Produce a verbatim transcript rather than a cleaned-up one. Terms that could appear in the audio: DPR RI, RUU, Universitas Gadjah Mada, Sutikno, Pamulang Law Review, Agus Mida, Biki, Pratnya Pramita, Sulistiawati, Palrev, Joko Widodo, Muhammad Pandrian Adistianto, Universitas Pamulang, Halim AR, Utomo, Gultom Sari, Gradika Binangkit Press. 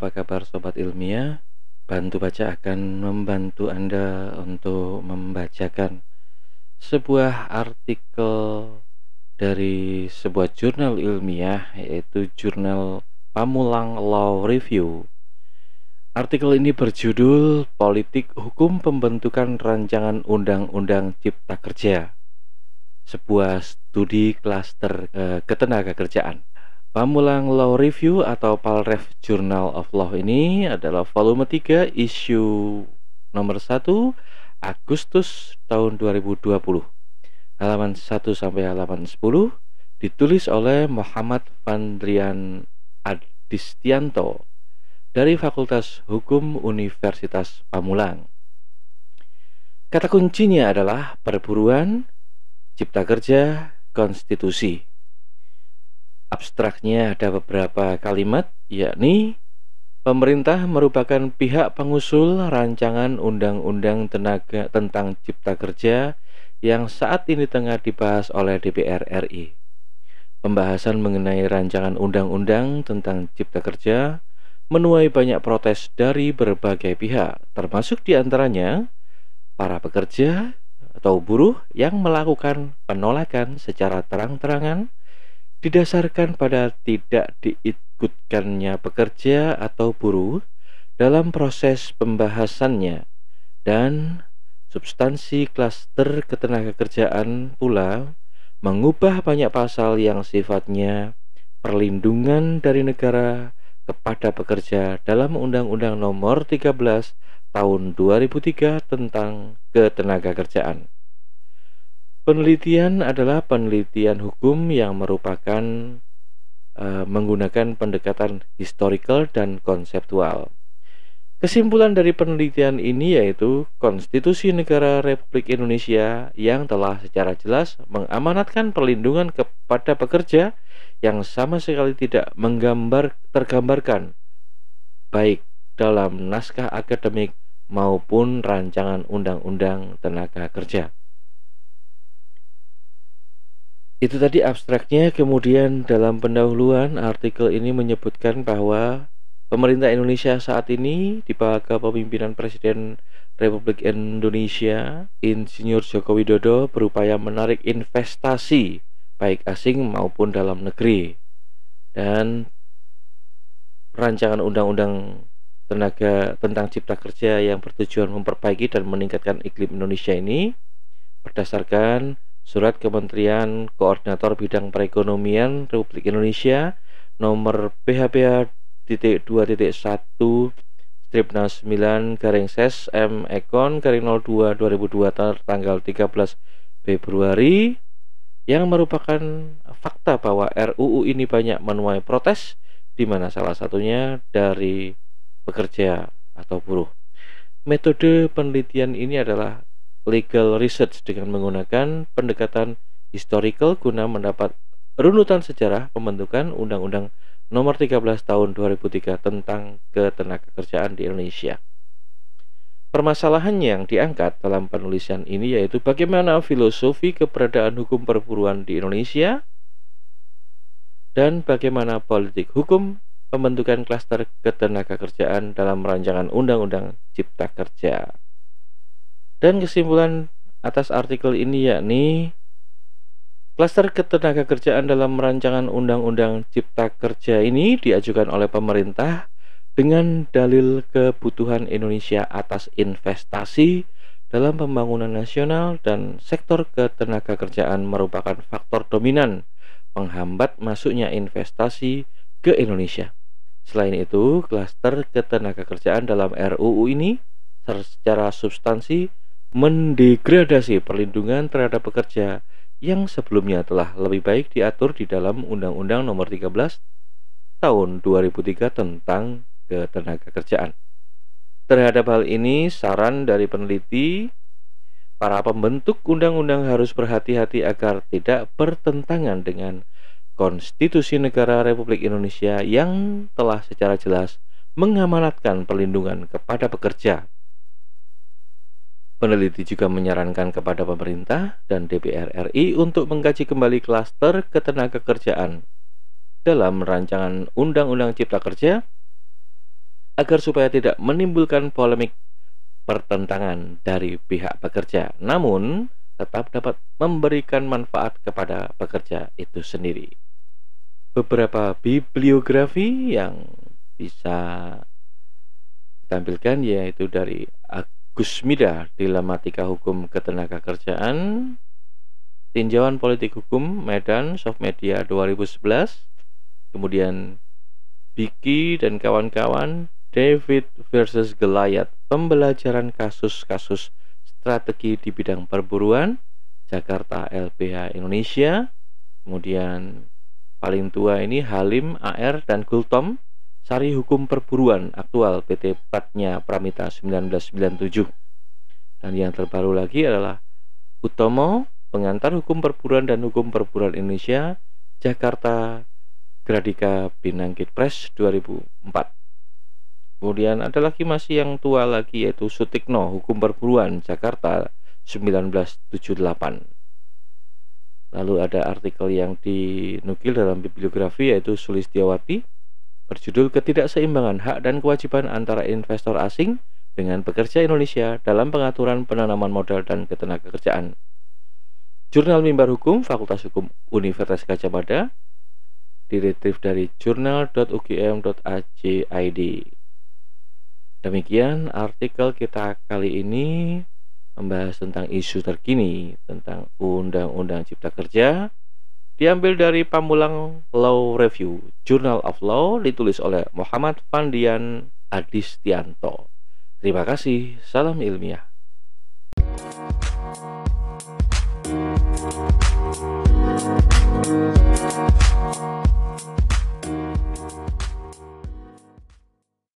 apa kabar Sobat Ilmiah? Bantu Baca akan membantu Anda untuk membacakan sebuah artikel dari sebuah jurnal ilmiah, yaitu jurnal Pamulang Law Review. Artikel ini berjudul Politik Hukum Pembentukan Rancangan Undang-Undang Cipta Kerja, sebuah studi klaster e, ketenagakerjaan. Pamulang Law Review atau Palrev Journal of Law ini adalah volume tiga, issue nomor satu, Agustus tahun dua ribu dua puluh, halaman satu sampai halaman sepuluh, ditulis oleh Muhammad Pandrian Adistianto dari Fakultas Hukum Universitas Pamulang. Kata kuncinya adalah perburuan, cipta kerja, konstitusi. Abstraknya ada beberapa kalimat, yakni pemerintah merupakan pihak pengusul rancangan undang-undang tenaga tentang cipta kerja yang saat ini tengah dibahas oleh D P R R I. Pembahasan mengenai rancangan undang-undang tentang cipta kerja menuai banyak protes dari berbagai pihak, termasuk diantaranya para pekerja atau buruh yang melakukan penolakan secara terang-terangan didasarkan pada tidak diikutkannya pekerja atau buruh dalam proses pembahasannya, dan substansi klaster ketenagakerjaan pula mengubah banyak pasal yang sifatnya perlindungan dari negara kepada pekerja dalam Undang-Undang Nomor tiga belas Tahun dua ribu tiga tentang ketenagakerjaan. Penelitian adalah penelitian hukum yang merupakan e, menggunakan pendekatan historical dan konseptual. Kesimpulan dari penelitian ini yaitu Konstitusi Negara Republik Indonesia yang telah secara jelas mengamanatkan perlindungan kepada pekerja yang sama sekali tidak menggambar, tergambarkan baik dalam naskah akademik maupun rancangan undang-undang tenaga kerja. Itu tadi abstraknya. Kemudian dalam pendahuluan artikel ini menyebutkan bahwa pemerintah Indonesia saat ini di bawah kepemimpinan Presiden Republik Indonesia Insinyur Joko Widodo berupaya menarik investasi baik asing maupun dalam negeri, dan rancangan undang-undang tenaga tentang cipta kerja yang bertujuan memperbaiki dan meningkatkan iklim Indonesia ini berdasarkan Surat Kementerian Koordinator Bidang Perekonomian Republik Indonesia nomor P H P dua titik satu strip sembilan garing ses M ekon garing nol dua dua ribu dua tertanggal tiga belas Februari, yang merupakan fakta bahwa R U U ini banyak menuai protes, di mana salah satunya dari pekerja atau buruh. Metode penelitian ini adalah legal research dengan menggunakan pendekatan historical guna mendapat runutan sejarah pembentukan Undang-Undang Nomor tiga belas Tahun dua ribu tiga tentang ketenagakerjaan di Indonesia. Permasalahan yang diangkat dalam penulisan ini yaitu bagaimana filosofi keberadaan hukum perburuan di Indonesia dan bagaimana politik hukum pembentukan klaster ketenagakerjaan dalam rancangan Undang-Undang Cipta Kerja. Dan kesimpulan atas artikel ini yakni klaster ketenagakerjaan dalam rancangan Undang-Undang Cipta Kerja ini diajukan oleh pemerintah dengan dalil kebutuhan Indonesia atas investasi dalam pembangunan nasional, dan sektor ketenagakerjaan merupakan faktor dominan penghambat masuknya investasi ke Indonesia. Selain itu, klaster ketenagakerjaan dalam R U U ini secara substansi mendegradasi perlindungan terhadap pekerja yang sebelumnya telah lebih baik diatur di dalam Undang-Undang Nomor tiga belas Tahun dua ribu tiga tentang ketenagakerjaan. Terhadap hal ini, saran dari peneliti, para pembentuk undang-undang harus berhati-hati agar tidak bertentangan dengan Konstitusi Negara Republik Indonesia yang telah secara jelas mengamanatkan perlindungan kepada pekerja. Peneliti juga menyarankan kepada pemerintah dan D P R R I untuk mengkaji kembali klaster ketenagakerjaan dalam rancangan Undang-Undang Cipta Kerja agar supaya tidak menimbulkan polemik pertentangan dari pihak pekerja, namun tetap dapat memberikan manfaat kepada pekerja itu sendiri. Beberapa bibliografi yang bisa ditampilkan yaitu dari Agus Mida, Dilematika Hukum Ketenagakerjaan, Tinjauan Politik Hukum Medan, Soft Media dua ribu sebelas, kemudian Biki dan kawan-kawan, David versus Goliath, Pembelajaran Kasus-Kasus Strategi di Bidang Perburuan, Jakarta L P H Indonesia. Kemudian paling tua ini Halim A R dan Gultom Sari, Hukum Perburuan Aktual P T Pratnya Pramita seribu sembilan ratus sembilan puluh tujuh. Dan yang terbaru lagi adalah Utomo, Pengantar Hukum Perburuan dan Hukum Perburuan Indonesia, Jakarta Gradika Binangkit Press dua ribu empat. Kemudian ada lagi masih yang tua lagi, yaitu Sutikno, Hukum Perburuan, Jakarta seribu sembilan ratus tujuh puluh delapan. Lalu ada artikel yang dinukil dalam bibliografi yaitu Sulistiawati, berjudul Ketidakseimbangan Hak dan Kewajiban Antara Investor Asing dengan Pekerja Indonesia dalam Pengaturan Penanaman Modal dan Ketenagakerjaan, Jurnal Mimbar Hukum Fakultas Hukum Universitas Gadjah Mada, diretrieve dari jurnal dot u g m dot a c i d. Demikian artikel kita kali ini, membahas tentang isu terkini tentang Undang-Undang Cipta Kerja, diambil dari Pamulang Law Review, Journal of Law, ditulis oleh Muhammad Pandrian Adistianto. Terima kasih, salam ilmiah.